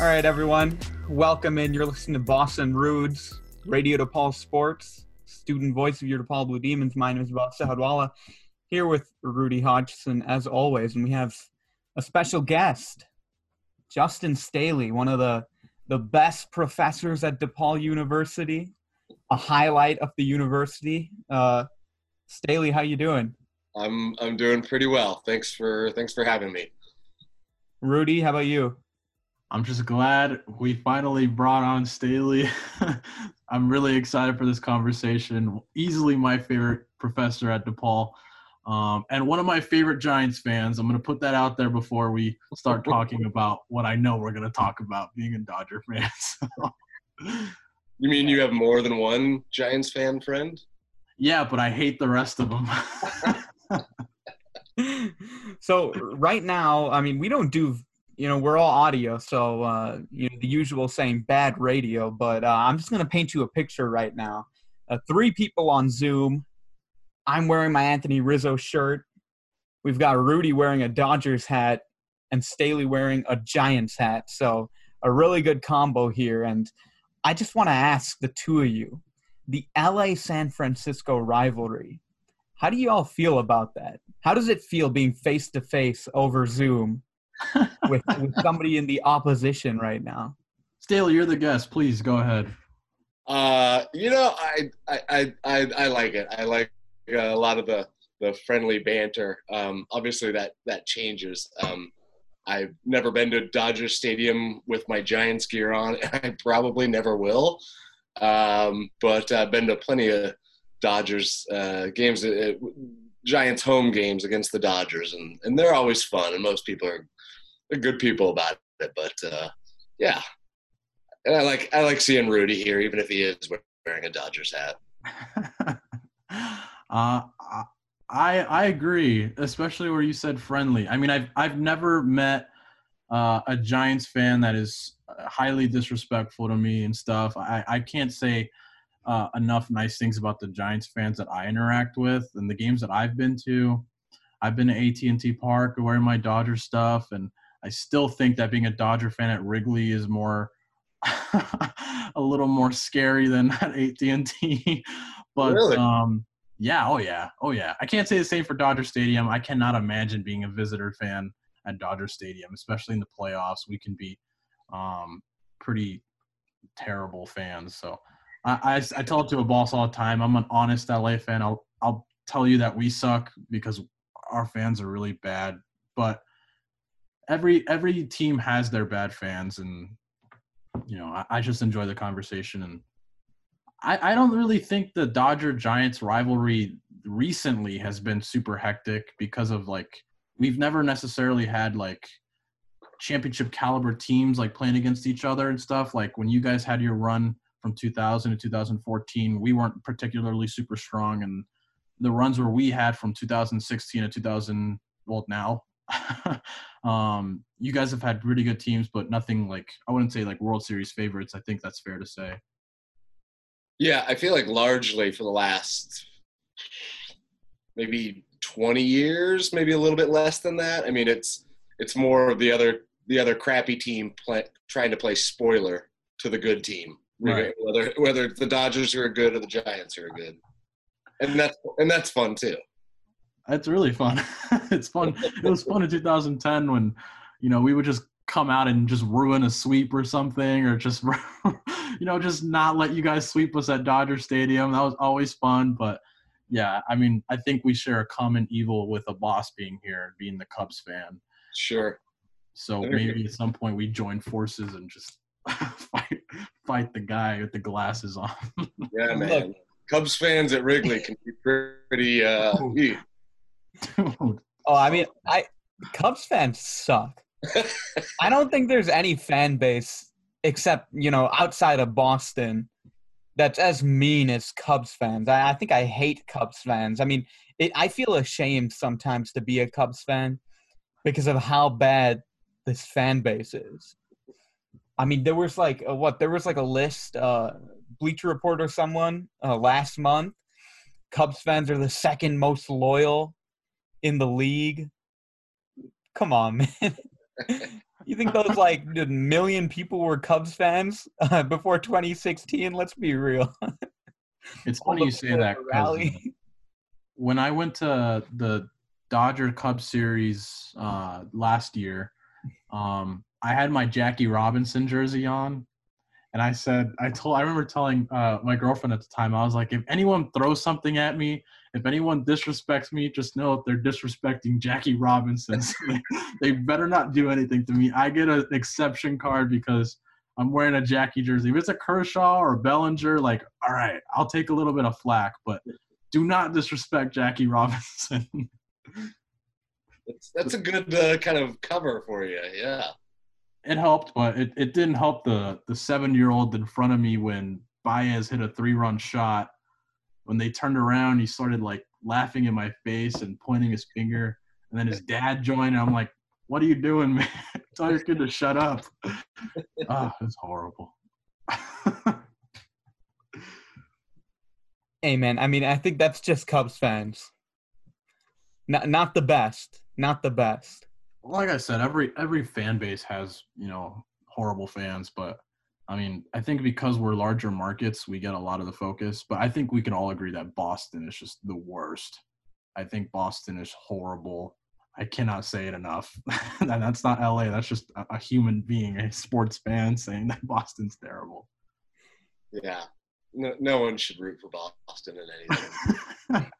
All right, everyone. Welcome in. You're listening to Boston Roods, Radio DePaul Sports, student voice of your DePaul Blue Demons. My name is Boss Sahadwala, here with Rudy Hodgson, as always. And we have a special guest, Justin Staley, one of the best professors at DePaul University, a highlight of the university. Staley, how you doing? I'm doing pretty well. Thanks for having me. Rudy, how about you? I'm just glad we finally brought on Staley. I'm really excited for this conversation. Easily my favorite professor at DePaul, and one of my favorite Giants fans. I'm going to put that out there before we start talking about what I know we're going to talk about, being a Dodger fan. You mean you have more than one Giants fan friend? Yeah, but I hate the rest of them. So right now, I mean, we don't do – we're all audio, so, the usual saying, bad radio. But I'm just going to paint you a picture right now. Three people on Zoom. I'm wearing my Anthony Rizzo shirt. We've got Rudy wearing a Dodgers hat and Staley wearing a Giants hat. So a really good combo here. And I just want to ask the two of you, the LA-San Francisco rivalry, how do you all feel about that? How does it feel being face-to-face over Zoom with somebody in the opposition right now? Staley, you're the guest. Please go ahead. I like it. I like a lot of the friendly banter. Obviously that changes. I've never been to Dodger Stadium with my Giants gear on, and I probably never will. But I've been to plenty of Dodgers games. Giants home games against the Dodgers, and they're always fun, and most people are good people about it. But yeah, and I like seeing Rudy here, even if he is wearing a Dodgers hat. I agree, especially where you said friendly. I mean, I've never met a Giants fan that is highly disrespectful to me and stuff. I can't say enough nice things about the Giants fans that I interact with, and the games that I've been to. I've been to AT&T Park wearing my Dodger stuff, and I still think that being a Dodger fan at Wrigley is more a little more scary than at AT&T. But really? Yeah. I can't say the same for Dodger Stadium. I cannot imagine being a visitor fan at Dodger Stadium, especially in the playoffs. We can be pretty terrible fans, so. I tell it to a boss all the time. I'm an honest LA fan. I'll tell you that we suck because our fans are really bad. But every team has their bad fans, and I just enjoy the conversation. And I don't really think the Dodger Giants rivalry recently has been super hectic because of we've never necessarily had championship caliber teams playing against each other and stuff. When you guys had your run from 2000 to 2014, we weren't particularly super strong, and the runs where we had from 2016 to 2000, well, now, you guys have had pretty good teams, but nothing I wouldn't say World Series favorites. I think that's fair to say. Yeah, I feel largely for the last maybe 20 years, maybe a little bit less than that. I mean, it's more of the other crappy team trying to play spoiler to the good team. Right. Whether the Dodgers are good or the Giants are good, and that's fun too. That's really fun. It's fun. It was fun in 2010 when we would just come out and just ruin a sweep or something, or just just not let you guys sweep us at Dodger Stadium. That was always fun. But yeah, I mean, I think we share a common evil with a boss being here, being the Cubs fan. Sure. So maybe at some point we join forces and just fight the guy with the glasses on. Yeah, man. Look, Cubs fans at Wrigley can be pretty dude. Cubs fans suck. I don't think there's any fan base except, outside of Boston that's as mean as Cubs fans. I think I hate Cubs fans. I mean, I feel ashamed sometimes to be a Cubs fan because of how bad this fan base is. I mean, there was a list, Bleacher Report or someone, last month. Cubs fans are the second most loyal in the league. Come on, man. You think those like a million people were Cubs fans before 2016? Let's be real. It's funny you say that. When I went to the Dodger Cubs series last year, I had my Jackie Robinson jersey on, and I said, I remember telling my girlfriend at the time, I was like, if anyone throws something at me, if anyone disrespects me, just know if they're disrespecting Jackie Robinson. They better not do anything to me. I get an exception card because I'm wearing a Jackie jersey. If it's a Kershaw or a Bellinger, like, all right, I'll take a little bit of flack, but do not disrespect Jackie Robinson. That's a good kind of cover for you, yeah. It helped, but it didn't help the 7-year-old in front of me when Baez hit a 3-run shot. When they turned around, he started, like, laughing in my face and pointing his finger. And then his dad joined, and I'm like, what are you doing, man? Tell your kid to shut up. Oh, it's horrible. Hey, man, I mean, I think that's just Cubs fans. Not the best. Not the best. Like I said, every fan base has, you know, horrible fans. But, I mean, I think because we're larger markets, we get a lot of the focus. But I think we can all agree that Boston is just the worst. I think Boston is horrible. I cannot say it enough. And that's not L.A. That's just a human being, a sports fan, saying that Boston's terrible. Yeah. No one should root for Boston in anything.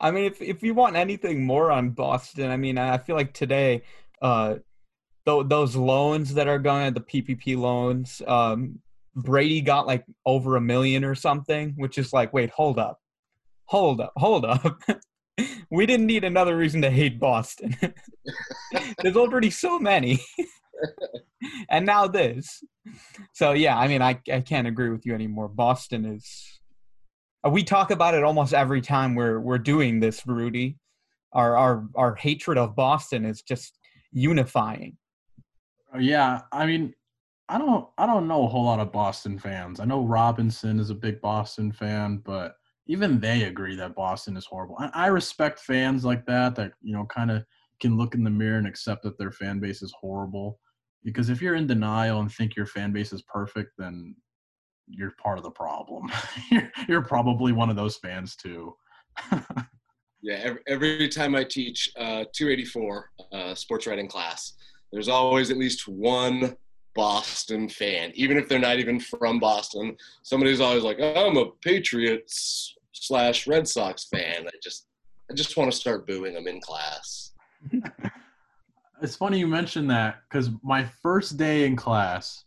I mean, if you want anything more on Boston, I mean, I feel like today, those loans that are going, the PPP loans, Brady got like over $1 million or something, which is like, wait, hold up. We didn't need another reason to hate Boston. There's already so many. And now this. So, yeah, I mean, I can't agree with you anymore. Boston is... We talk about it almost every time we're doing this, Rudy. Our hatred of Boston is just unifying. Yeah, I mean, I don't know a whole lot of Boston fans. I know Robinson is a big Boston fan, but even they agree that Boston is horrible. I respect fans like that, you know, kind of can look in the mirror and accept that their fan base is horrible. Because if you're in denial and think your fan base is perfect, then you're part of the problem. You're probably one of those fans too. Yeah. Every time I teach 284 sports writing class, there's always at least one Boston fan, even if they're not even from Boston. Somebody's always like, oh, I'm a Patriots/ Red Sox fan. I just want to start booing them in class. It's funny you mentioned that, because my first day in class,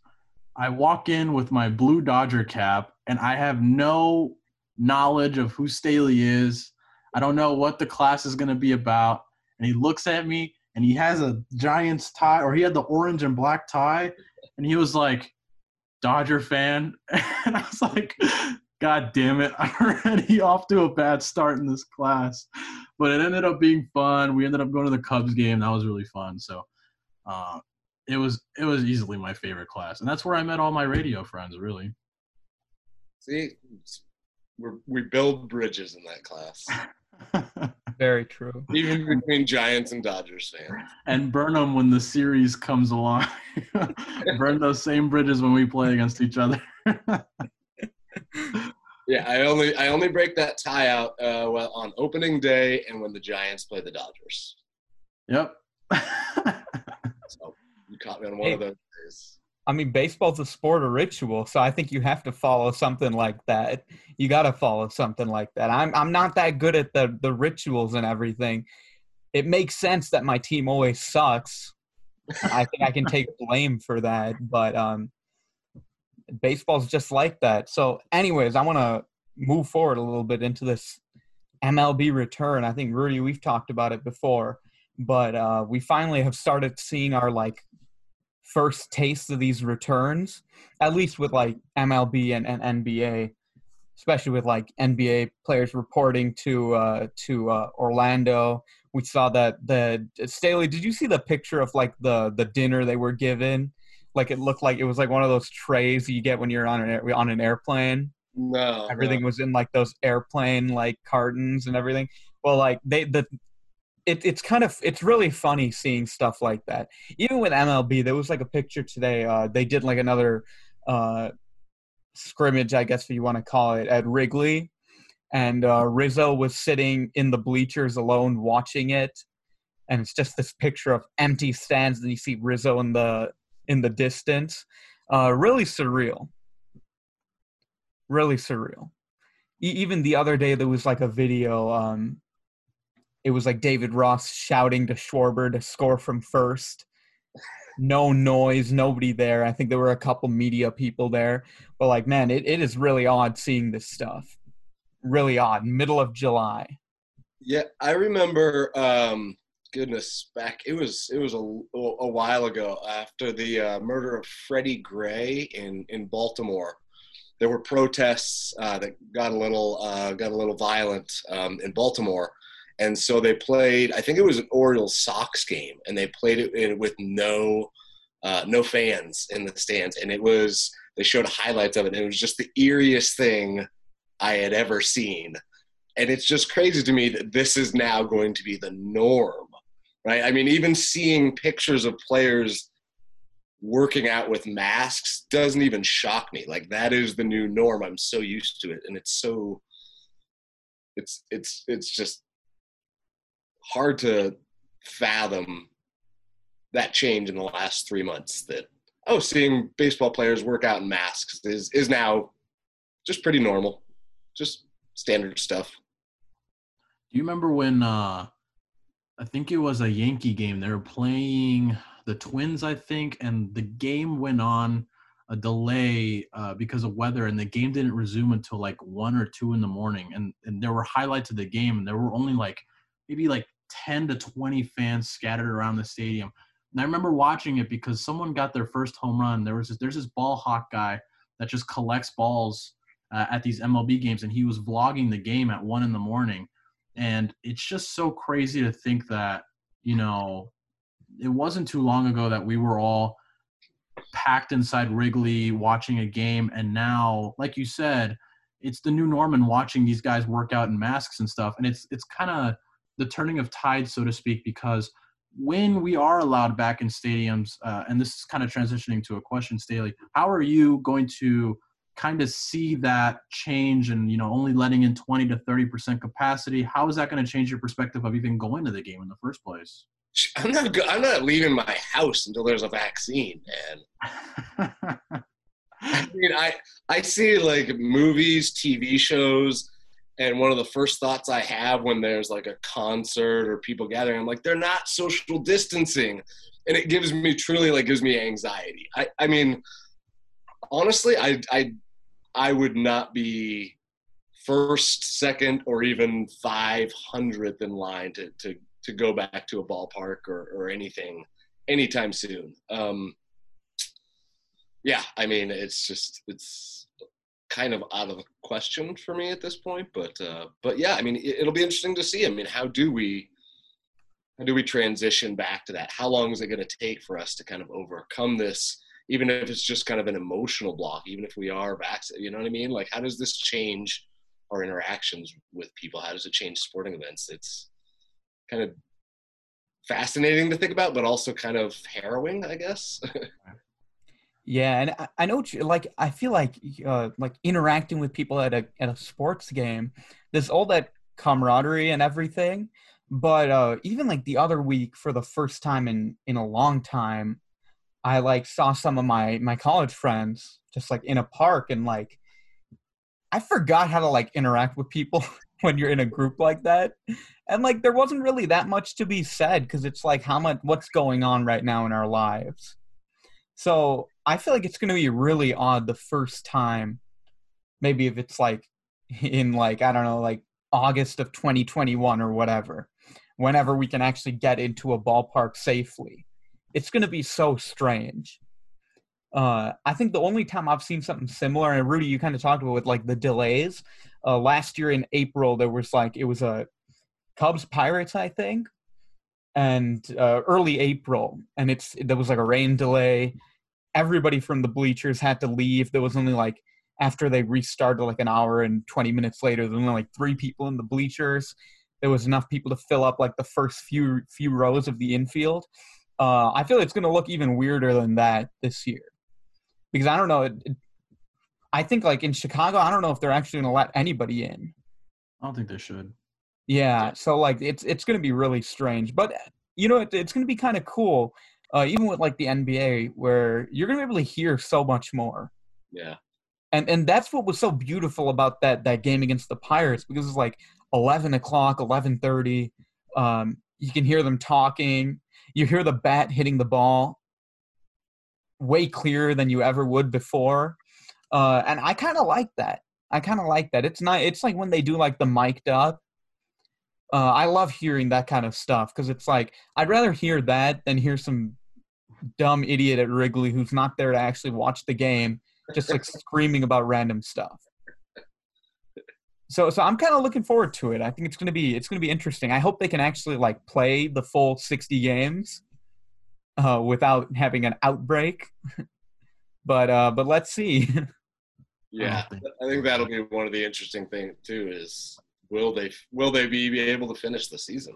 I walk in with my blue Dodger cap, and I have no knowledge of who Staley is. I don't know what the class is going to be about. And he looks at me, and he has a Giants tie, or he had the orange and black tie, and he was like, Dodger fan? And I was like, God damn it, I'm already off to a bad start in this class. But it ended up being fun. We ended up going to the Cubs game. That was really fun. So, It was easily my favorite class, and that's where I met all my radio friends, really. See, we build bridges in that class. Very true. Even between Giants and Dodgers fans. And burn them when the series comes along. Burn those same bridges when we play against each other. Yeah, I only break that tie out on opening day and when the Giants play the Dodgers. Yep. So you caught me on one of those days. I mean, baseball's a sport of ritual, so I think you have to follow something like that. You got to follow something like that. I'm not that good at the rituals and everything. It makes sense that my team always sucks. I think I can take blame for that, but baseball's just like that. So anyways, I want to move forward a little bit into this MLB return. I think, Rudy, we've talked about it before. But we finally have started seeing our, like, first taste of these returns, at least with, like, MLB and NBA, especially with, like, NBA players reporting to Orlando. We saw that Staley, did you see the picture of, like, the dinner they were given? Like, it looked like it was, like, one of those trays you get when you're on an airplane. No. Everything was in, like, those airplane, like, cartons and everything. Well, like, it's really funny seeing stuff like that. Even with MLB, there was like a picture today. They did like another scrimmage, I guess if you want to call it, at Wrigley. And Rizzo was sitting in the bleachers alone watching it. And it's just this picture of empty stands, and you see Rizzo in the distance. Really surreal. Really surreal. Even the other day, there was like a video. It was like David Ross shouting to Schwarber to score from first. No noise, nobody there. I think there were a couple media people there. But like, man, it is really odd seeing this stuff. Really odd. Middle of July. Yeah, I remember. Goodness, back it was a while ago after the murder of Freddie Gray in Baltimore. There were protests that got a little violent in Baltimore, and so they played. I think it was an Orioles Sox game, and they played it with no fans in the stands. And they showed highlights of it, and it was just the eeriest thing I had ever seen. And it's just crazy to me that this is now going to be the norm. Right? I mean, even seeing pictures of players working out with masks doesn't even shock me. Like, that is the new norm. I'm so used to it, and it's just hard to fathom that change in the last 3 months. That seeing baseball players work out in masks is now just pretty normal, just standard stuff. Do you remember when? I think it was a Yankee game. They were playing the Twins, I think, and the game went on a delay because of weather, and the game didn't resume until like 1 or 2 in the morning. And there were highlights of the game, and there were only like maybe like 10 to 20 fans scattered around the stadium. And I remember watching it because someone got their first home run. There's this ball hawk guy that just collects balls at these MLB games, and he was vlogging the game at 1 in the morning. And it's just so crazy to think that, you know, it wasn't too long ago that we were all packed inside Wrigley watching a game. And now, like you said, it's the new norm and watching these guys work out in masks and stuff. And it's kind of the turning of tide, so to speak, because when we are allowed back in stadiums, and this is kind of transitioning to a question, Staley, how are you going to kind of see that change and, you know, only letting in 20 to 30% capacity? How is that going to change your perspective of even going to the game in the first place? I'm not leaving my house until there's a vaccine, man. I mean, I see like movies, TV shows, and one of the first thoughts I have when there's like a concert or people gathering, I'm like, they're not social distancing. And it gives me truly anxiety. I mean, honestly, I would not be first, second, or even 500th in line to go back to a ballpark or anything anytime soon. Yeah, I mean, it's kind of out of the question for me at this point. But yeah, I mean, it'll be interesting to see. I mean, how do we transition back to that? How long is it going to take for us to kind of overcome this? Even if it's just kind of an emotional block, even if we are vaccinated, you know what I mean? Like, how does this change our interactions with people? How does it change sporting events? It's kind of fascinating to think about, but also kind of harrowing, I guess. Yeah, and I know, like, I feel like interacting with people at a sports game, there's all that camaraderie and everything, but even like the other week, for the first time in a long time, I like saw some of my college friends just like in a park, and like I forgot how to like interact with people when you're in a group like that. And like there wasn't really that much to be said because it's like what's going on right now in our lives. So I feel like it's going to be really odd the first time, maybe if it's like in like, I don't know, like August of 2021 or whatever, whenever we can actually get into a ballpark safely. It's going to be so strange. I think the only time I've seen something similar, and Rudy, you kind of talked about with like the delays. Last year in April, there was like, it was a Cubs Pirates, I think, and early April. And there was like a rain delay. Everybody from the bleachers had to leave. There was only like, after they restarted like an hour and 20 minutes later, there were only like 3 people in the bleachers. there was enough people to fill up like the first few rows of the infield. I feel it's going to look even weirder than that this year, because I don't know. I think like in Chicago, I don't know if they're actually going to let anybody in. I don't think they should. Yeah. So like it's going to be really strange, but you know, it's going to be kind of cool. Even with like the NBA, where you're going to be able to hear so much more. Yeah. And that's what was so beautiful about that game against the Pirates, because it's like 11 o'clock, 11:30. You can hear them talking. You hear the bat hitting the ball way clearer than you ever would before. And I kind of like that. It's not. It's like when they do like the mic'd up. I love hearing that kind of stuff, because it's like I'd rather hear that than hear some dumb idiot at Wrigley who's not there to actually watch the game, just like screaming about random stuff. So I'm kind of looking forward to it. I think it's going to be interesting. I hope they can actually like play the full 60 games without having an outbreak. but let's see. Yeah, I think that'll be one of the interesting things too, is will they be able to finish the season?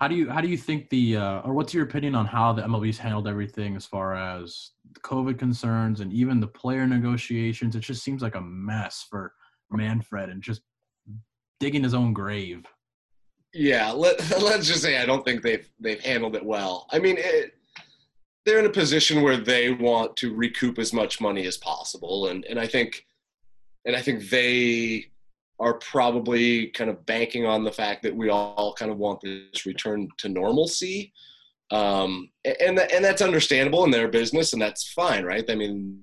How do you think or what's your opinion on how the MLB's handled everything as far as COVID concerns and even the player negotiations? It just seems like a mess for Manfred and just digging his own grave. Yeah, let's just say I don't think they've handled it well. I mean, they're in a position where they want to recoup as much money as possible, and I think they are probably kind of banking on the fact that we all kind of want this return to normalcy. And that's understandable in their business, and that's fine. Right. I mean,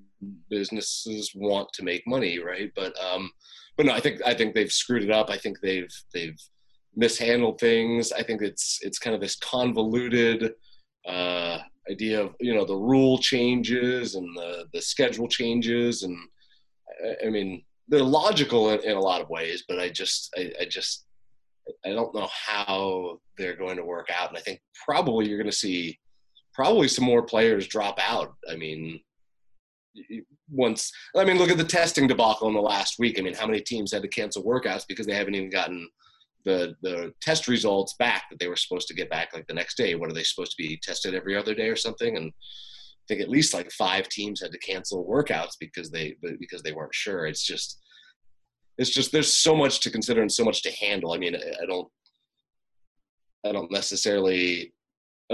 businesses want to make money. Right. But no, I think they've screwed it up. I think they've mishandled things. I think it's kind of this convoluted idea of, you know, the rule changes and the schedule changes. And I mean, they're logical in a lot of ways, but I don't know how they're going to work out. And I think probably you're going to see some more players drop out. I mean, look at the testing debacle in the last week. I mean, how many teams had to cancel workouts because they haven't even gotten the test results back that they were supposed to get back like the next day? What are they supposed to be tested every other day or something? And I think at least like 5 teams had to cancel workouts because they weren't sure. It's just there's so much to consider and so much to handle. I mean, I don't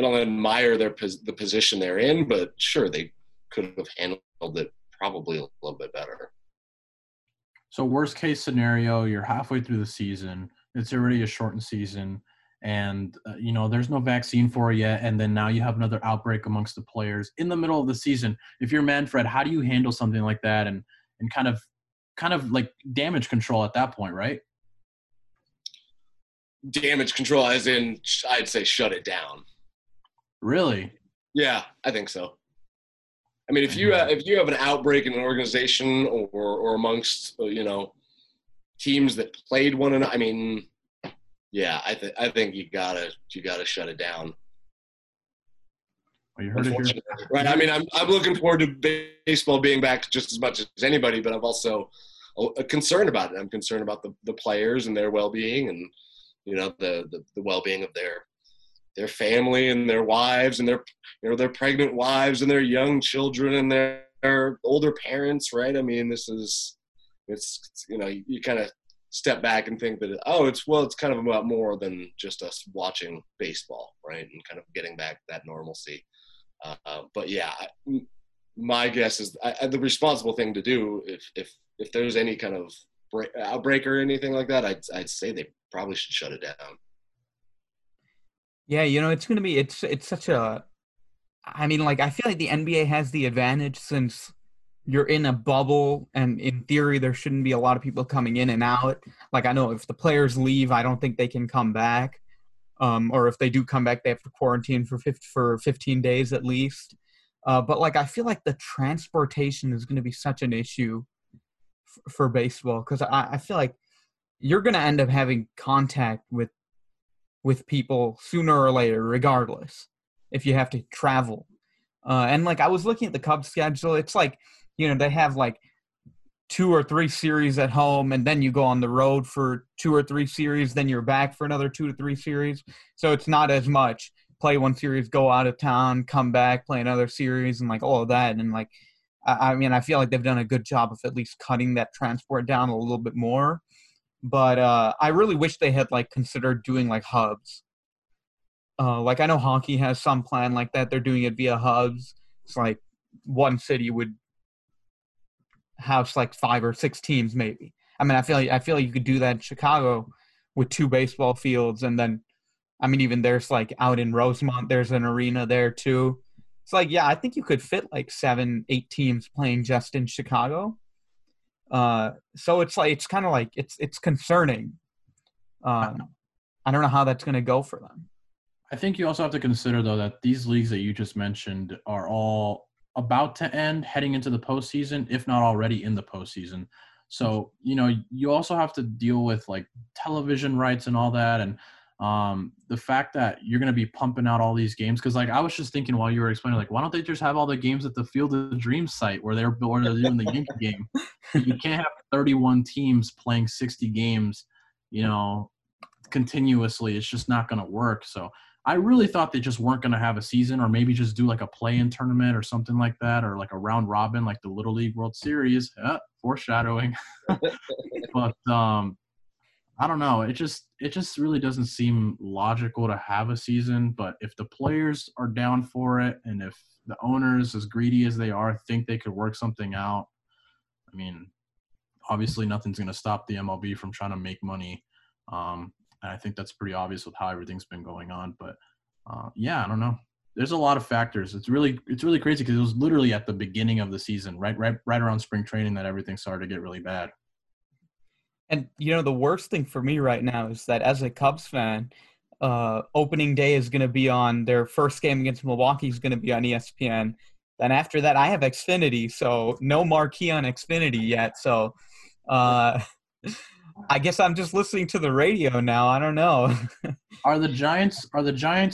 admire the position they're in, but sure, they could have handled it probably a little bit better. So worst case scenario, you're halfway through the season. It's already a shortened season. And, you know, there's no vaccine for it yet. And then now you have another outbreak amongst the players in the middle of the season. If you're Manfred, how do you handle something like that and kind of like damage control at that point, right? Damage control as in I'd say shut it down. Really? Yeah, I think so. I mean, if you have an outbreak in an organization or amongst, you know, teams that played one another, I mean – yeah, I think you gotta shut it down. Well, you heard it here. Right. I mean, I'm looking forward to baseball being back just as much as anybody, but I'm also concerned about it. I'm concerned about the players and their well-being, and you know the well-being of their family and their wives and their pregnant wives and their young children and their older parents. Right. I mean, it's you know, you kind of step back and think that, oh, it's kind of about more than just us watching baseball, right, and kind of getting back that normalcy. But yeah, my guess is the responsible thing to do if there's any kind of outbreak or anything like that, I'd say they probably should shut it down. Yeah, you know, it's going to be it's such a – I mean, like, I feel like the NBA has the advantage since – you're in a bubble, and in theory, there shouldn't be a lot of people coming in and out. Like, I know if the players leave, I don't think they can come back. Or if they do come back, they have to quarantine for 15 days at least. But, like, I feel like the transportation is going to be such an issue for baseball, because I feel like you're going to end up having contact with people sooner or later, regardless, if you have to travel. And, like, I was looking at the Cubs schedule. It's like – you know, they have like two or three series at home, and then you go on the road for two or three series, then you're back for another two to three series. So it's not as much play one series, go out of town, come back, play another series, and like all of that. And like, I mean, I feel like they've done a good job of at least cutting that transport down a little bit more. But I really wish they had like considered doing like hubs. Like I know hockey has some plan like that. They're doing it via hubs. It's like one city would house like 5 or 6 teams maybe. I mean, I feel like you could do that in Chicago with 2 baseball fields, and then I mean even there's like out in Rosemont there's an arena there too. It's like, yeah, I think you could fit like 7, 8 teams playing just in Chicago. So it's like, it's kind of like it's concerning. I don't know how that's going to go for them. I think you also have to consider though that these leagues that you just mentioned are all about to end, heading into the postseason, if not already in the postseason. So, you know, you also have to deal with like television rights and all that, and the fact that you're going to be pumping out all these games. Because like I was just thinking while you were explaining, like, why don't they just have all the games at the Field of the Dreams site where they're doing the Yankee game? You can't have 31 teams playing 60 games, you know, continuously. It's just not going to work. So I really thought they just weren't going to have a season, or maybe just do like a play-in tournament or something like that, or like a round robin, like the Little League World Series. Foreshadowing. But I don't know. It just really doesn't seem logical to have a season. But if the players are down for it, and if the owners, as greedy as they are, think they could work something out, I mean, obviously nothing's going to stop the MLB from trying to make money. And I think that's pretty obvious with how everything's been going on. But, yeah, I don't know. There's a lot of factors. It's really crazy because it was literally at the beginning of the season, right around spring training, that everything started to get really bad. And, you know, the worst thing for me right now is that as a Cubs fan, opening day is going to be on – their first game against Milwaukee is going to be on ESPN. Then after that, I have Xfinity, so no marquee on Xfinity yet. So I guess I'm just listening to the radio now. I don't know. Are the Giants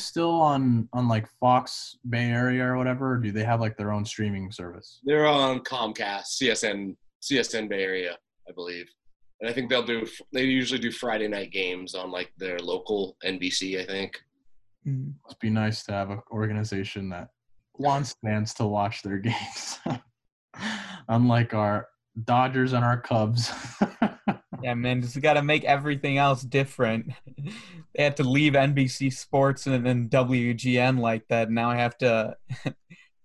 still on like Fox Bay Area or whatever? Or do they have like their own streaming service? They're on Comcast, CSN Bay Area, I believe. And I think they usually do Friday night games on like their local NBC, I think. Must be nice to have an organization that wants fans to watch their games. Unlike our Dodgers and our Cubs. Yeah, man, just got to make everything else different. They had to leave NBC Sports and then WGN like that. Now I have to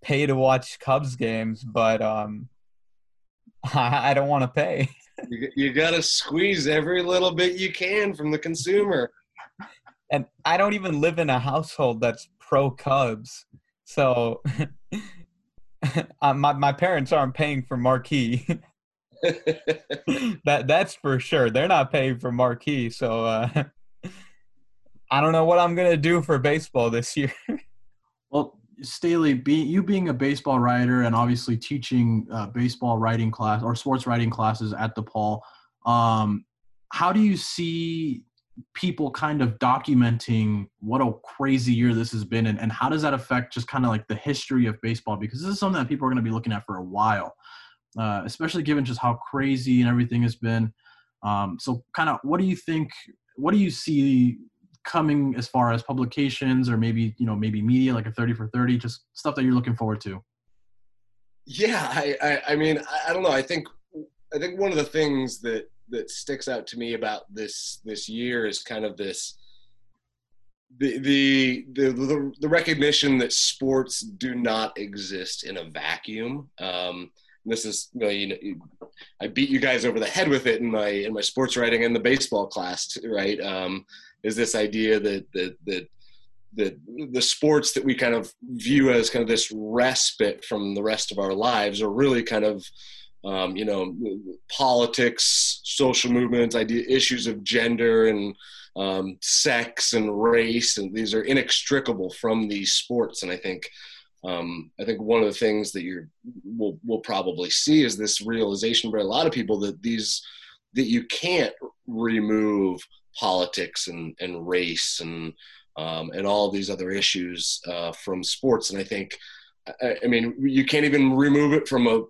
pay to watch Cubs games, but I don't want to pay. You got to squeeze every little bit you can from the consumer. And I don't even live in a household that's pro-Cubs. So my parents aren't paying for marquee. That's for sure. They're not paying for marquee, so I don't know what I'm gonna do for baseball this year. Well, Staley, you being a baseball writer and obviously teaching baseball writing class or sports writing classes at DePaul, how do you see people kind of documenting what a crazy year this has been, and how does that affect just kind of like the history of baseball? Because this is something that people are going to be looking at for a while. Especially given just how crazy and everything has been. So kind of what do you see coming as far as publications or maybe media, like a 30 for 30, just stuff that you're looking forward to? Yeah, I mean, I don't know. I think one of the things that sticks out to me about this year is kind of this the recognition that sports do not exist in a vacuum. This is, I beat you guys over the head with it in my sports writing and the baseball class, right? Is this idea that the sports that we kind of view as kind of this respite from the rest of our lives are really kind of, politics, social movements, issues of gender and sex and race, and these are inextricable from these sports. And I think one of the things that we'll probably see is this realization by a lot of people that you can't remove politics and race and all these other issues from sports. And I think I mean, you can't even remove it from a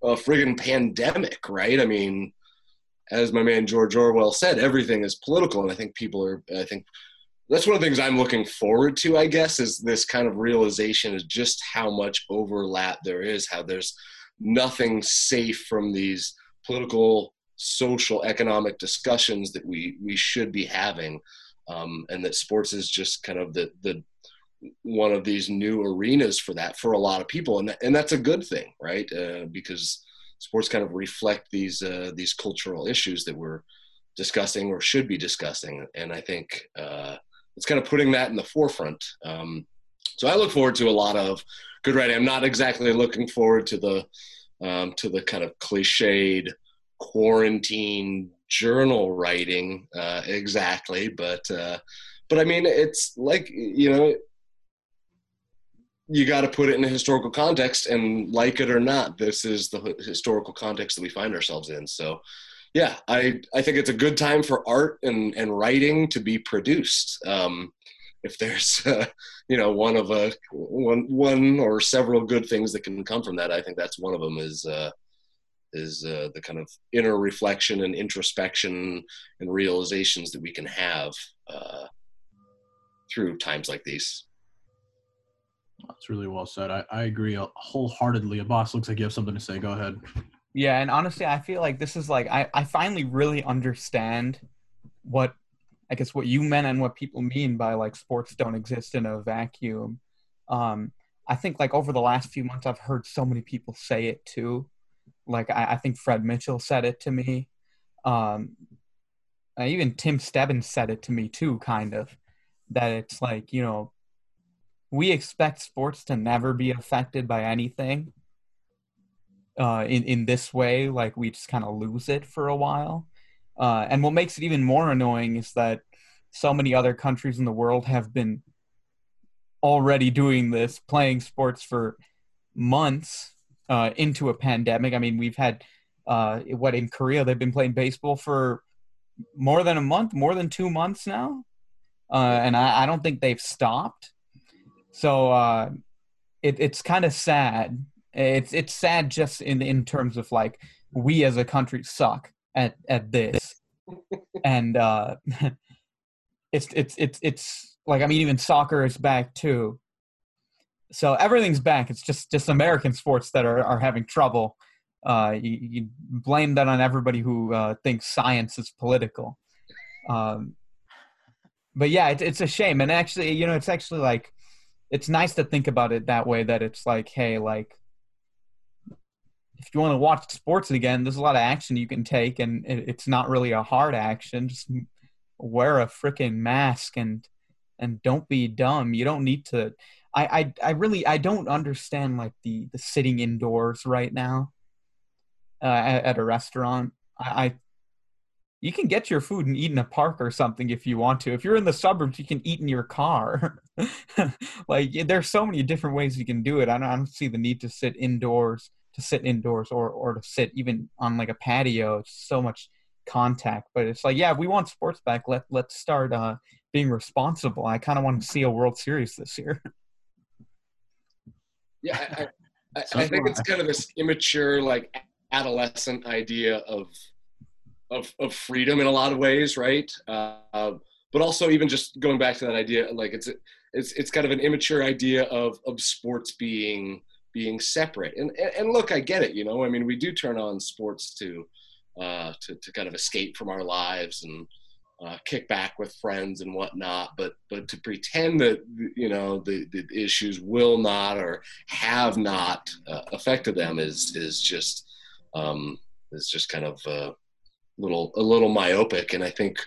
friggin' pandemic, right? I mean, as my man George Orwell said, everything is political, and I think that's one of the things I'm looking forward to, I guess, is this kind of realization is just how much overlap there is, how there's nothing safe from these political, social, economic discussions that we should be having, and that sports is just kind of the one of these new arenas for that for a lot of people, and that's a good thing, right? Because sports kind of reflect these cultural issues that we're discussing or should be discussing, and I think it's kind of putting that in the forefront. So I look forward to a lot of good writing. I'm not exactly looking forward to the kind of cliched quarantine journal writing exactly, but I mean, it's like, you know, you got to put it in a historical context, and like it or not, this is the historical context that we find ourselves in. So yeah, I think it's a good time for art and writing to be produced. If there's one or several good things that can come from that, I think that's one of them is the kind of inner reflection and introspection and realizations that we can have through times like these. That's really well said. I agree wholeheartedly. Boss, looks like you have something to say. Go ahead. Yeah, and honestly, I feel like this is like I finally really understand what you meant and what people mean by like sports don't exist in a vacuum. I think like over the last few months, I've heard so many people say it too. Like I think Fred Mitchell said it to me. Even Tim Stebbins said it to me too, kind of, that it's like, you know, we expect sports to never be affected by anything in this way. Like we just kind of lose it for a while. And what makes it even more annoying is that so many other countries in the world have been already doing this, playing sports for months into a pandemic. I mean, we've had in Korea, they've been playing baseball for more than 2 months now. And I don't think they've stopped. So it's kind of sad. It's sad just in terms of like, we as a country suck at this. And it's like, I mean, even soccer is back too. So everything's back. It's just American sports that are having trouble. You blame that on everybody who thinks science is political. But yeah, it's a shame. And actually, you know, it's actually like, it's nice to think about it that way, that it's like, hey, like, if you want to watch sports again, there's a lot of action you can take, and it's not really a hard action. Just wear a freaking mask and don't be dumb. You don't need to. I really don't understand like the sitting indoors right now at a restaurant. You can get your food and eat in a park or something if you want to. If you're in the suburbs, you can eat in your car. Like there's so many different ways you can do it. I don't see the need to sit indoors or to sit even on like a patio. It's so much contact. But it's like, yeah, if we want sports back, let's start being responsible. I kind of want to see a World Series this year. Yeah, I think it's kind of this immature, like adolescent idea of freedom in a lot of ways, right? But also even just going back to that idea, like it's kind of an immature idea of sports being separate. And look, I get it, you know. I mean, we do turn on sports to kind of escape from our lives and kick back with friends and whatnot. But to pretend that, you know, the issues will not or have not affected them is just kind of a little myopic. And I think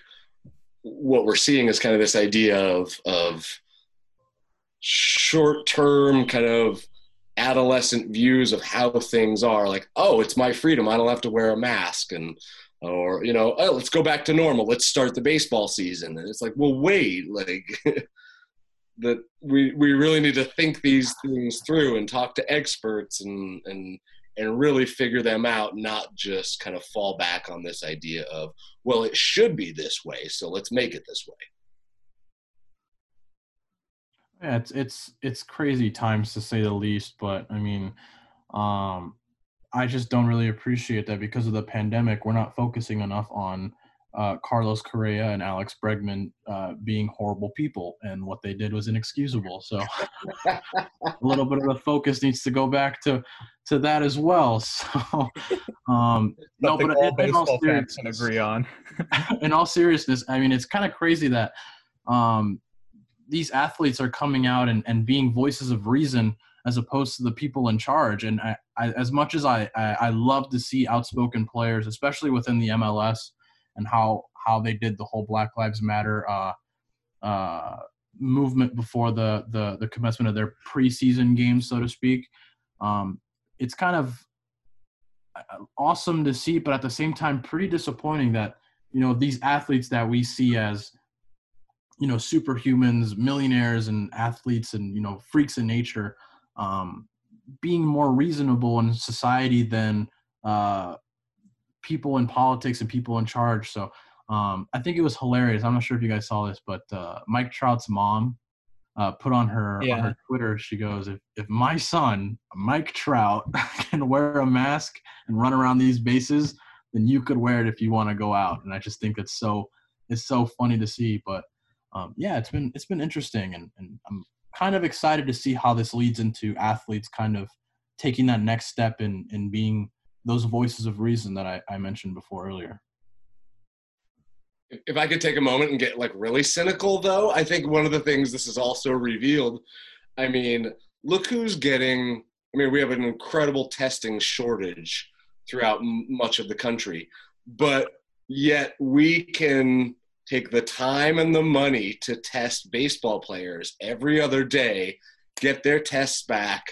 what we're seeing is kind of this idea of short-term kind of adolescent views of how things are, like, oh, it's my freedom, I don't have to wear a mask, or you know, oh, let's go back to normal, let's start the baseball season. And it's like, well, wait, like that we really need to think these things through and talk to experts and really figure them out, not just kind of fall back on this idea of, well, it should be this way, so let's make it this way. Yeah, it's crazy times, to say the least. But I mean, I just don't really appreciate that because of the pandemic. We're not focusing enough on Carlos Correa and Alex Bregman being horrible people, and what they did was inexcusable. So a little bit of the focus needs to go back to that as well. So no, but all baseball fans can agree on. In all seriousness, I mean, it's kind of crazy that these athletes are coming out and being voices of reason as opposed to the people in charge. And I as much as I love to see outspoken players, especially within the MLS, and how they did the whole Black Lives Matter movement before the commencement of their preseason games, so to speak. It's kind of awesome to see, but at the same time, pretty disappointing that, you know, these athletes that we see as, you know, superhumans, millionaires and athletes and, you know, freaks in nature, being more reasonable in society than people in politics and people in charge. So I think it was hilarious. I'm not sure if you guys saw this, but Mike Trout's mom put on her Twitter, she goes, if my son, Mike Trout, can wear a mask and run around these bases, then you could wear it if you want to go out. And I just think it's so funny to see. But yeah, it's been interesting. And I'm kind of excited to see how this leads into athletes kind of taking that next step in being those voices of reason that I mentioned before earlier. If I could take a moment and get like really cynical though, I think one of the things this has also revealed, I mean, look who's getting, I mean, we have an incredible testing shortage throughout much of the country, but yet we can take the time and the money to test baseball players every other day, get their tests back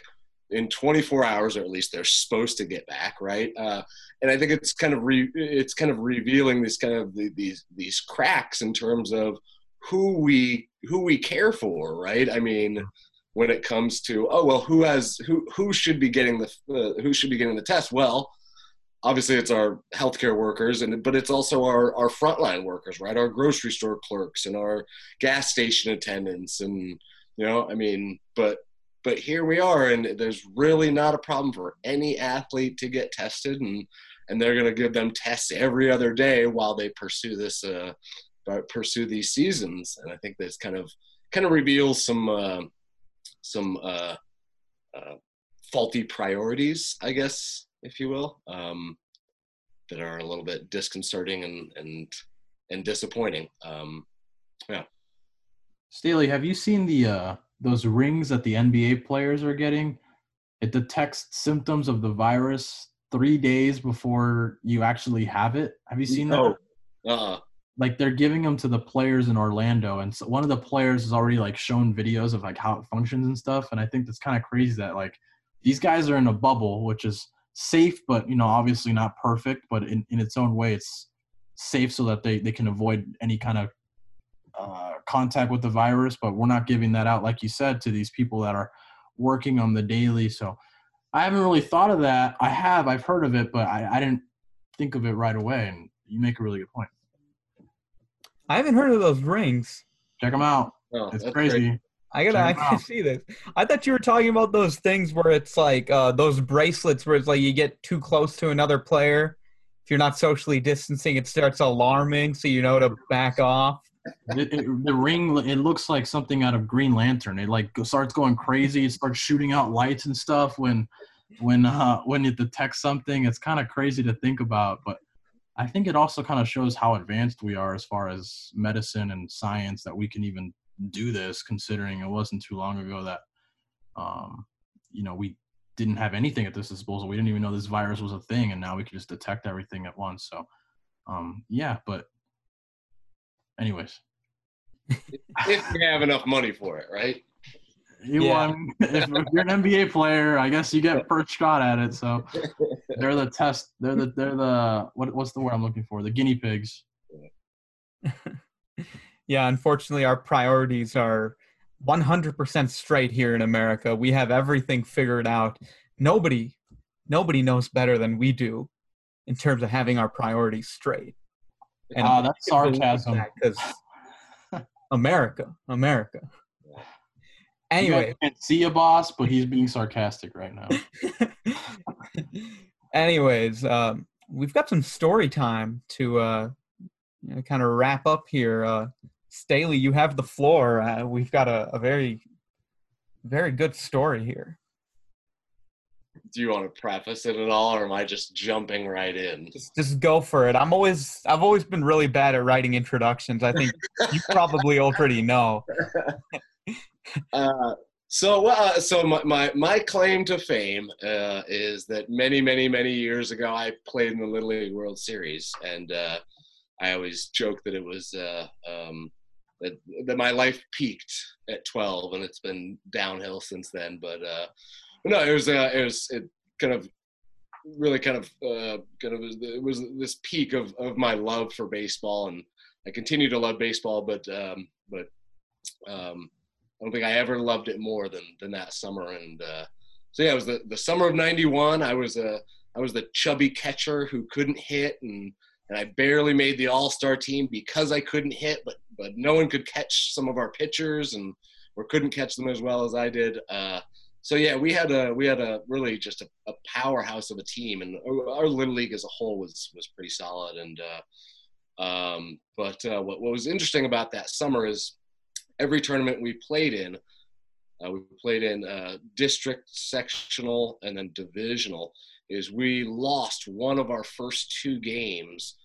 in 24 hours, or at least they're supposed to get back, right? And I think it's kind of revealing this kind of these cracks in terms of who we care for, right? I mean, when it comes to who should be getting the test? Well, obviously it's our healthcare workers, but it's also our frontline workers, right? Our grocery store clerks and our gas station attendants, and you know, I mean, But here we are, and there's really not a problem for any athlete to get tested, and they're going to give them tests every other day while they pursue these seasons. And I think this kind of reveals some faulty priorities, I guess, if you will, that are a little bit disconcerting and disappointing. Yeah. Staley, have you seen those rings that the NBA players are getting? It detects symptoms of the virus 3 days before you actually have it. Have you seen that? Uh-uh. Like, they're giving them to the players in Orlando, and so one of the players has already like shown videos of like how it functions and stuff. And I think that's kind of crazy that like these guys are in a bubble, which is safe, but you know, obviously not perfect, but in its own way, it's safe so that they can avoid any kind of contact with the virus, but we're not giving that out, like you said, to these people that are working on the daily. So I haven't really thought of that. I've heard of it, but I didn't think of it right away. And you make a really good point. I haven't heard of those rings. Check them out. Oh, it's crazy. Great. I gotta actually see this. I thought you were talking about those things where it's like those bracelets where it's like you get too close to another player. If you're not socially distancing, it starts alarming, so you know to back off. The ring, it looks like something out of Green Lantern. It like starts going crazy. It starts shooting out lights and stuff when it detects something. It's kind of crazy to think about, but I think it also kind of shows how advanced we are as far as medicine and science, that we can even do this, considering it wasn't too long ago that you know, we didn't have anything at this disposal. We didn't even know this virus was a thing, and now we can just detect everything at once. So yeah, but anyways, if you have enough money for it, right? If you're an NBA player, I guess you get first shot at it. So they're the test. They're the what's the word I'm looking for? The guinea pigs. Yeah, unfortunately, our priorities are 100% straight here in America. We have everything figured out. Nobody knows better than we do in terms of having our priorities straight. And that's sarcasm. Because America. Anyway, you can't see a boss, but he's being sarcastic right now. Anyways, we've got some story time to kind of wrap up here. Staley, you have the floor. We've got a very, very good story here. Do you want to preface it at all, or am I just jumping right in? Just go for it. I've always been really bad at writing introductions. I think you probably already know. So my claim to fame is that many years ago I played in the Little League World Series, and I always joke that it was that my life peaked at 12, and it's been downhill since then. But no, it was this peak of my love for baseball, and I continue to love baseball, but I don't think I ever loved it more than that summer. And so yeah, it was the summer of '91. I was the chubby catcher who couldn't hit, and I barely made the All-Star team because I couldn't hit, but no one could catch some of our pitchers or couldn't catch them as well as I did. So yeah, we had a really just a powerhouse of a team, and our Little League as a whole was pretty solid. And but what was interesting about that summer is, every tournament we played in district, sectional, and then divisional, is we lost one of our first two games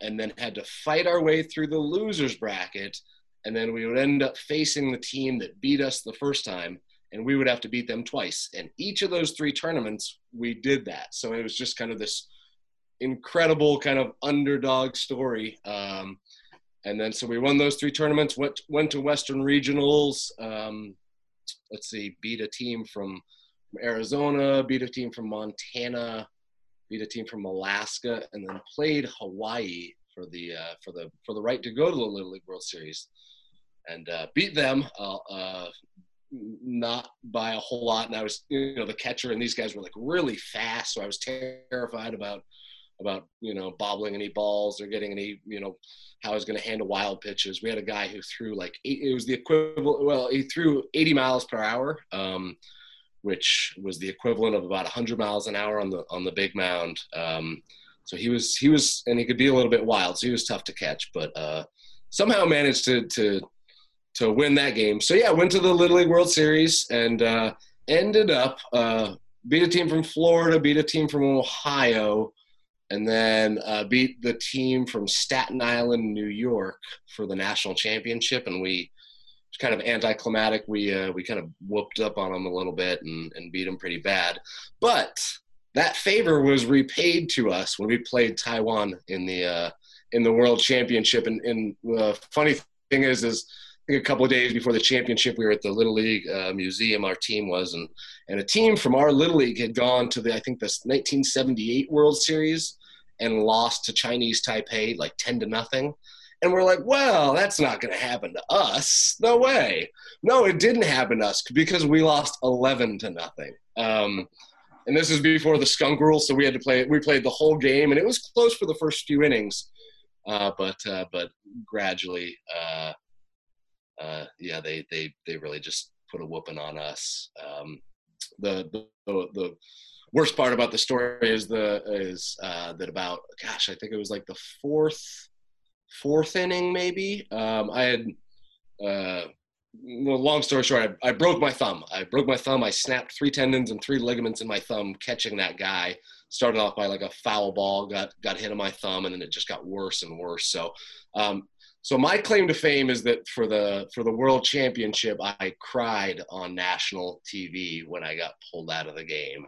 and then had to fight our way through the losers bracket. And then we would end up facing the team that beat us the first time, and we would have to beat them twice. And each of those three tournaments, we did that. So it was just kind of this incredible kind of underdog story. And then, so we won those three tournaments, went to Western Regionals, beat a team from Arizona, beat a team from Montana, beat a team from Alaska, and then played Hawaii for the right to go to the Little League World Series, and beat them, not by a whole lot. And I was, the catcher, and these guys were like really fast, so I was terrified about bobbling any balls or getting any, how I was going to handle wild pitches. We had a guy who threw he threw 80 miles per hour, which was the equivalent of about 100 miles an hour on the big mound. So he was, and he could be a little bit wild, so he was tough to catch, but somehow managed to win that game. So yeah, went to the Little League World Series and ended up, beat a team from Florida, beat a team from Ohio, and then beat the team from Staten Island, New York, for the national championship. And we, it was kind of anticlimactic. We kind of whooped up on them a little bit and beat them pretty bad. But that favor was repaid to us when we played Taiwan in the World Championship. And the funny thing is I think a couple of days before the championship, we were at the Little League Museum, our team was, and a team from our Little League had gone to the 1978 World Series and lost to Chinese Taipei, 10-0. And we're like, well, that's not going to happen to us. No way. No, it didn't happen to us because we lost 11-0. And this is before the skunk rule. So we had to play, we played the whole game, and it was close for the first few innings. But gradually, they really just put a whooping on us. The worst part about the story is that I think it was the fourth inning maybe. Long story short, I broke my thumb. I snapped 3 tendons and 3 ligaments in my thumb catching that guy. Started off by a foul ball, got hit on my thumb, and then it just got worse and worse. So my claim to fame is that for the World Championship, I cried on national TV when I got pulled out of the game.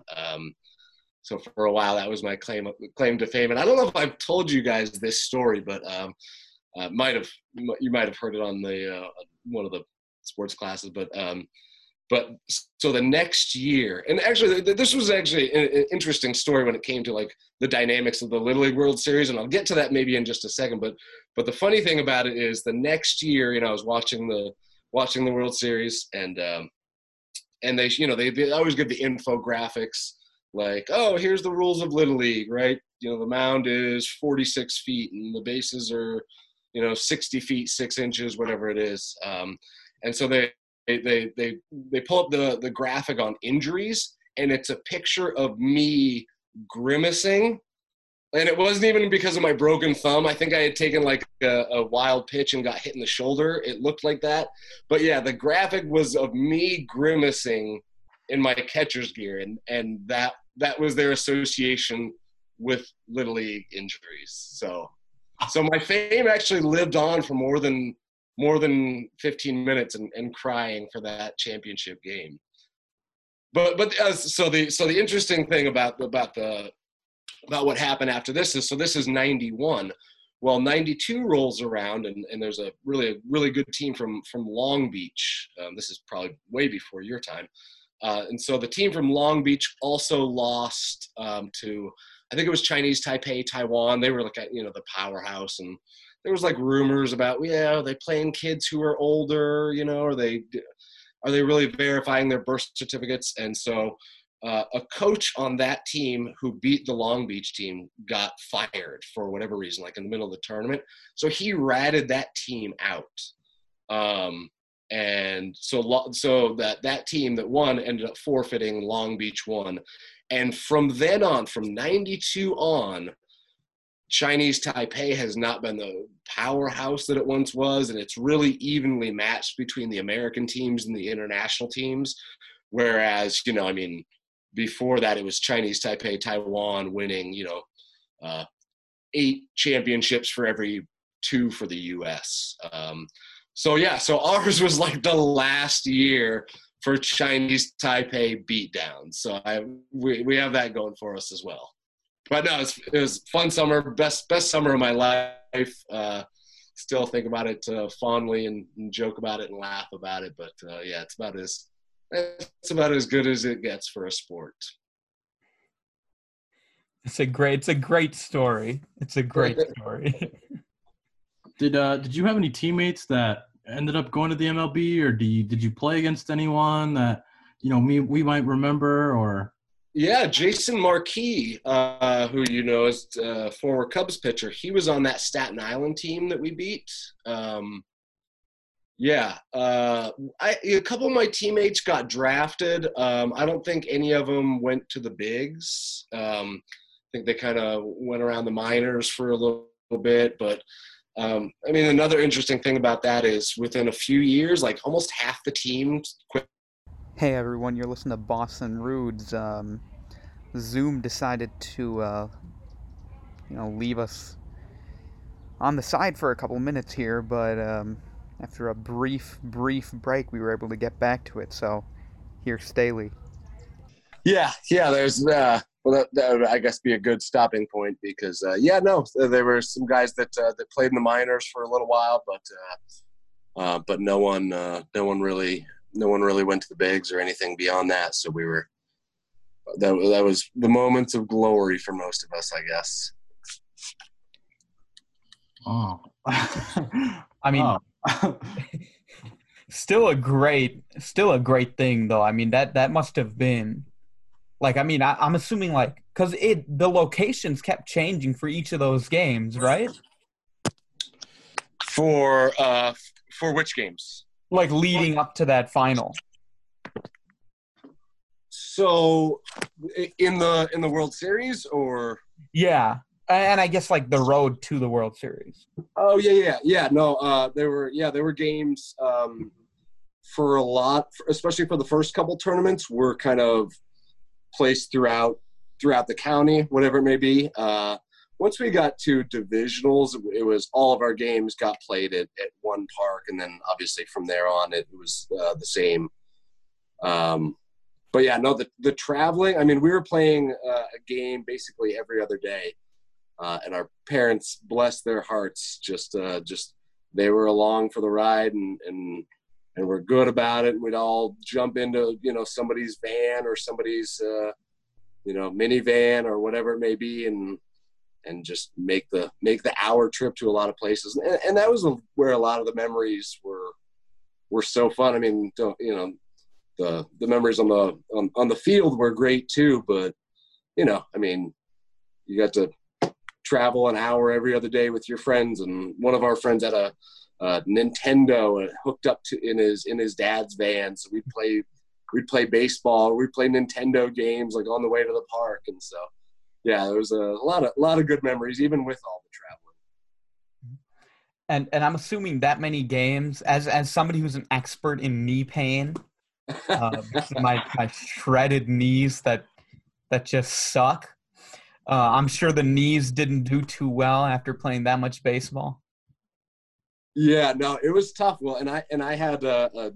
So for a while, that was my claim to fame. And I don't know if I've told you guys this story, but you might have heard it on the one of the sports classes. But so the next year, and actually this was actually an interesting story when it came to the dynamics of the Little League World Series, and I'll get to that maybe in just a second. But the funny thing about it is the next year, I was watching the World Series, and they always give the infographics here's the rules of Little League, right? The mound is 46 feet and the bases are 60 feet 6 inches, whatever it is, and so they. they pull up the graphic on injuries, and it's a picture of me grimacing. And it wasn't even because of my broken thumb. I think I had taken like a wild pitch and got hit in the shoulder. It looked like that. But yeah, the graphic was of me grimacing in my catcher's gear. And that was their association with Little League injuries. So my fame actually lived on for more than 15 minutes and crying for that championship game. But the interesting thing about what happened after this is, so this is 91. Well, 92 rolls around, and there's a really good team from Long Beach. This is probably way before your time. And so the team from Long Beach also lost to, I think it was Chinese Taipei, Taiwan. They were like, the powerhouse, and there was like rumors about, are they playing kids who are older, are they really verifying their birth certificates? And so a coach on that team who beat the Long Beach team got fired for whatever reason, like in the middle of the tournament. So he ratted that team out. And so that team that won ended up forfeiting. Long Beach won. And from then on, from 92 on, Chinese Taipei has not been the powerhouse that it once was, and it's really evenly matched between the American teams and the international teams. Whereas, before that, it was Chinese Taipei, Taiwan winning, 8 championships for every 2 for the U.S. So ours was like the last year for Chinese Taipei beatdown. So we have that going for us as well. But no, it was fun summer, best summer of my life. Still think about it fondly and joke about it and laugh about it. But it's about as good as it gets for a sport. It's a great story. Did you have any teammates that ended up going to the MLB, or did you play against anyone that we might remember? Or yeah, Jason Marquis, who is a former Cubs pitcher. He was on that Staten Island team that we beat. A couple of my teammates got drafted. I don't think any of them went to the bigs. I think they kind of went around the minors for a little bit, but. Another interesting thing about that is within a few years, like almost half the team quit. Hey everyone, you're listening to Boston Roods. Zoom decided to, leave us on the side for a couple minutes here, but after a brief break, we were able to get back to it. So here's Staley. Yeah. There's that would, I guess, be a good stopping point because, there were some guys that played in the minors for a little while, but no one really went to the bigs or anything beyond that. So that was the moments of glory for most of us, I guess. Oh, still a great thing though. That must have been. I'm assuming, because the locations kept changing for each of those games, right? For which games? Leading up to that final. So, in the World Series, or? Yeah, and I guess, the road to the World Series. Oh, yeah. No, there were games for a lot, especially for the first couple tournaments, were kind of placed throughout the county, whatever it may be. Once we got to divisionals, it was all of our games got played at one park, and then obviously from there on it was the same. The traveling, we were playing a game basically every other day, and our parents, bless their hearts, just they were along for the ride and we're good about it. We'd all jump into, somebody's van or somebody's, minivan or whatever it may be, and just make the hour trip to a lot of places. And that was where a lot of the memories were so fun. The memories on the field were great too, but you got to travel an hour every other day with your friends. And one of our friends had a Nintendo hooked up to in his dad's van. So we'd play baseball, we'd play Nintendo games like on the way to the park. And so, yeah, there was a lot of good memories, even with all the traveling. And I'm assuming that many games, as somebody who's an expert in knee pain, my shredded knees that just suck. I'm sure the knees didn't do too well after playing that much baseball. Yeah, no, it was tough. Well, and I had a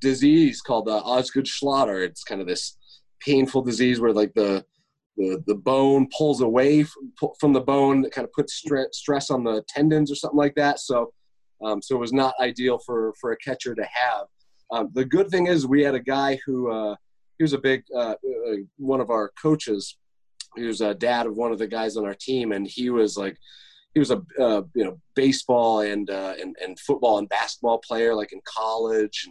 disease called the Osgood-Schlatter. It's kind of this painful disease where like the bone pulls away from the bone, that kind of puts stress on the tendons or something like that. So it was not ideal for a catcher to have. The good thing is we had a guy who he was a big one of our coaches. He was a dad of one of the guys on our team, and he was a baseball and football and basketball player like in college.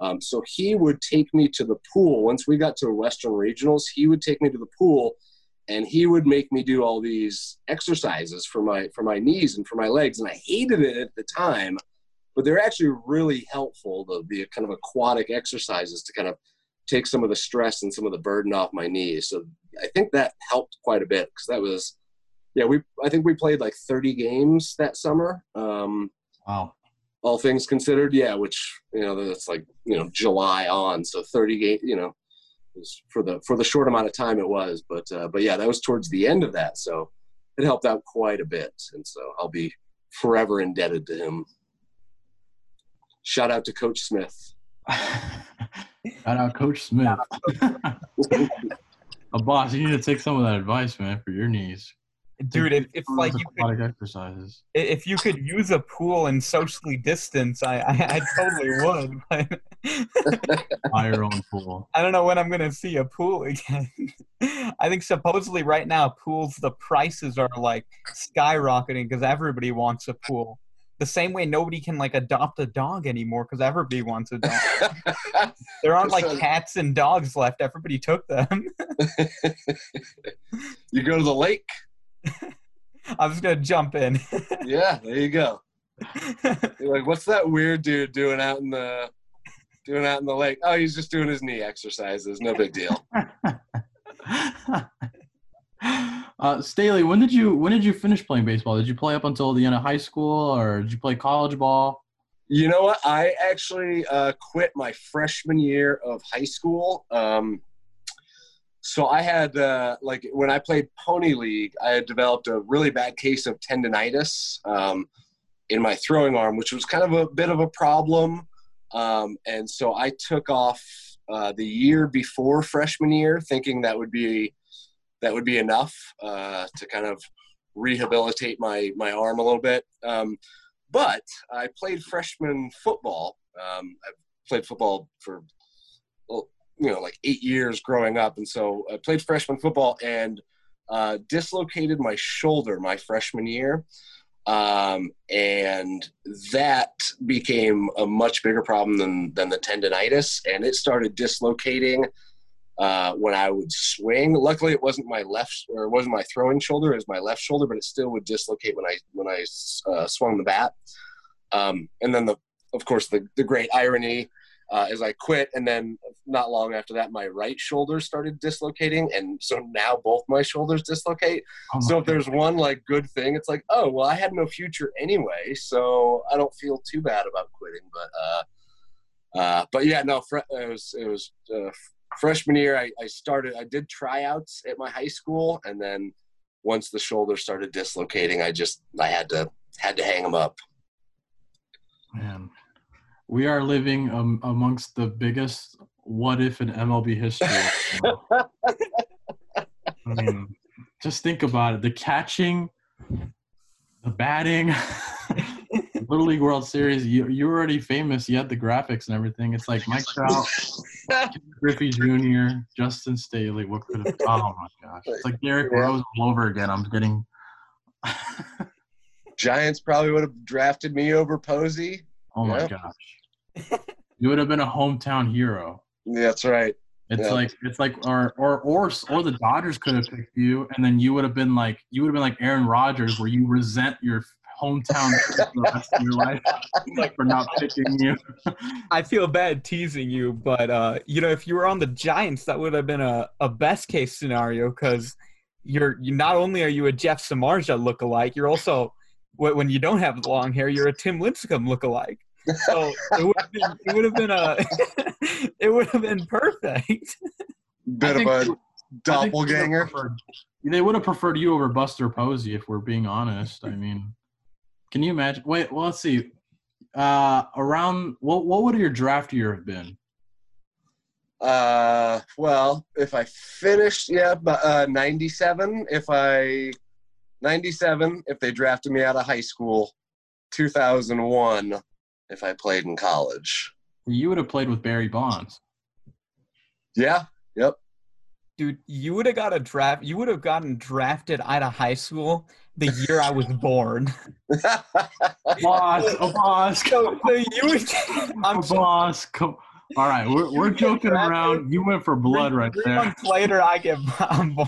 And so he would take me to the pool. Once we got to Western Regionals, he would take me to the pool, and he would make me do all these exercises for my knees and for my legs. And I hated it at the time, but they're actually really helpful, the kind of aquatic exercises to kind of take some of the stress and some of the burden off my knees. So I think that helped quite a bit, because that was, I think we played like 30 games that summer. Wow. All things considered. Yeah. Which, that's like, July on. So 30 games, for the short amount of time it was, but yeah, that was towards the end of that. So it helped out quite a bit. And so I'll be forever indebted to him. Shout out to Coach Smith. Shout out Coach Smith. A boss, you need to take some of that advice, man, for your knees. Dude, if like if you could use a pool and socially distance, I totally would. Buy your own pool. I don't know when I'm gonna see a pool again. I think supposedly right now pools, the prices are like skyrocketing because everybody wants a pool. The same way nobody can like adopt a dog anymore because everybody wants a dog. There aren't like cats and dogs left. Everybody took them. You go to the lake. I'm just gonna jump in. Yeah, there you go. You're like, what's that weird dude doing out in the lake? Oh, he's just doing his knee exercises. No big deal. Staley, when did you finish playing baseball? Did you play up until the end of high school, or did you play college ball? You know what? I actually quit my freshman year of high school. So I had when I played Pony League, I had developed a really bad case of tendinitis in my throwing arm, which was kind of a bit of a problem. And so I took off the year before freshman year, thinking that would be enough to kind of rehabilitate my arm a little bit. But I played freshman football. I played football for, 8 years growing up. And so I played freshman football and dislocated my shoulder my freshman year. And that became a much bigger problem than the tendinitis. And it started dislocating when I would swing. Luckily it wasn't my throwing shoulder, it was my left shoulder, but it still would dislocate when I swung the bat. And then of course the great irony is I quit, and then not long after that my right shoulder started dislocating, and so now both my shoulders dislocate. So if there's one good thing, it's like, oh well, I had no future anyway, so I don't feel too bad about quitting. But yeah, no, it was freshman year, I did tryouts at my high school, and then once the shoulder started dislocating, I had to hang them up. Man, we are living amongst the biggest what if in MLB history. I mean, just think about it: the catching, the batting, Little League World Series. You're already famous. You had the graphics and everything. It's like Mike Trout, Griffey Jr., Justin Staley. What could have? Oh my gosh! It's like Derrick Rose all over again. I'm getting. Giants probably would have drafted me over Posey. Oh my gosh! You would have been a hometown hero. Yeah, that's right. It's like the Dodgers could have picked you, and then you would have been like Aaron Rodgers, where you resent your hometown the rest of your life for not picking you. I feel bad teasing you, but, you know, if you were on the Giants, that would have been a best-case scenario because you not only are you a Jeff Samardzija lookalike, you're also, when you don't have long hair, you're a Tim Lincecum lookalike. So it would have been perfect. Bit of a doppelganger. They would have preferred you over Buster Posey, if we're being honest. I mean, can you imagine? Wait, well, let's see. Around what would your draft year have been? Well, if I finished, 97. If I 97, if they drafted me out of high school, 2001. If I played in college. You would have played with Barry Bonds. Yeah. Yep. Dude, you would have got a draft. You would have gotten drafted out of high school the year I was born. Boss. Boss. Come. All right, we're joking around. You went for blood right there. 3 months later, I'm born.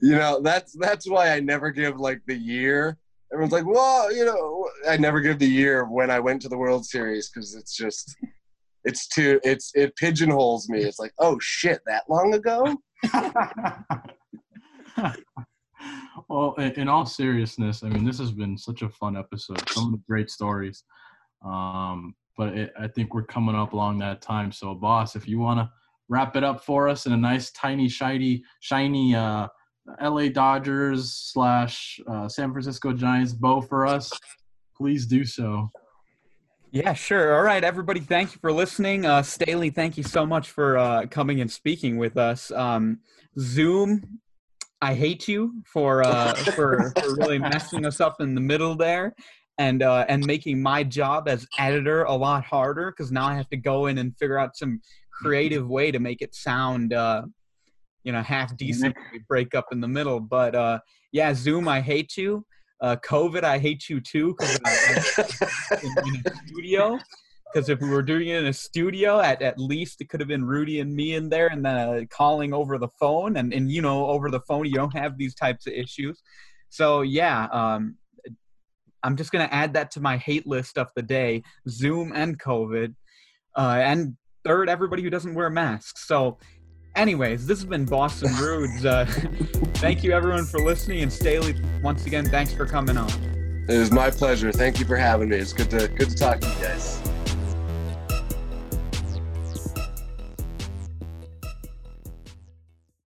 You know, that's why I never give like the year. Everyone's like, well, you know, I never give the year when I went to the World Series because it's just, it pigeonholes me. It's like, oh shit, that long ago? Well, in all seriousness, I mean, this has been such a fun episode. Some of the great stories. But I think we're coming up along that time. So, Boss, if you want to wrap it up for us in a nice, tiny, shiny, LA Dodgers / San Francisco Giants bow for us, please do so. Yeah, sure. All right, everybody, thank you for listening. Staley, thank you so much for coming and speaking with us. Zoom, I hate you for really messing us up in the middle there and making my job as editor a lot harder because now I have to go in and figure out some creative way to make it sound half decent. We break up in the middle, but yeah, Zoom, I hate you. COVID, I hate you too. Because in a studio, because if we were doing it in a studio, at least it could have been Rudy and me in there, and then calling over the phone, and you know, over the phone you don't have these types of issues. So yeah, I'm just gonna add that to my hate list of the day: Zoom and COVID, and third, everybody who doesn't wear masks. So. Anyways, this has been Boston Rudes. Thank you, everyone, for listening. And Staley, once again, thanks for coming on. It was my pleasure. Thank you for having me. It's good to talk to you guys.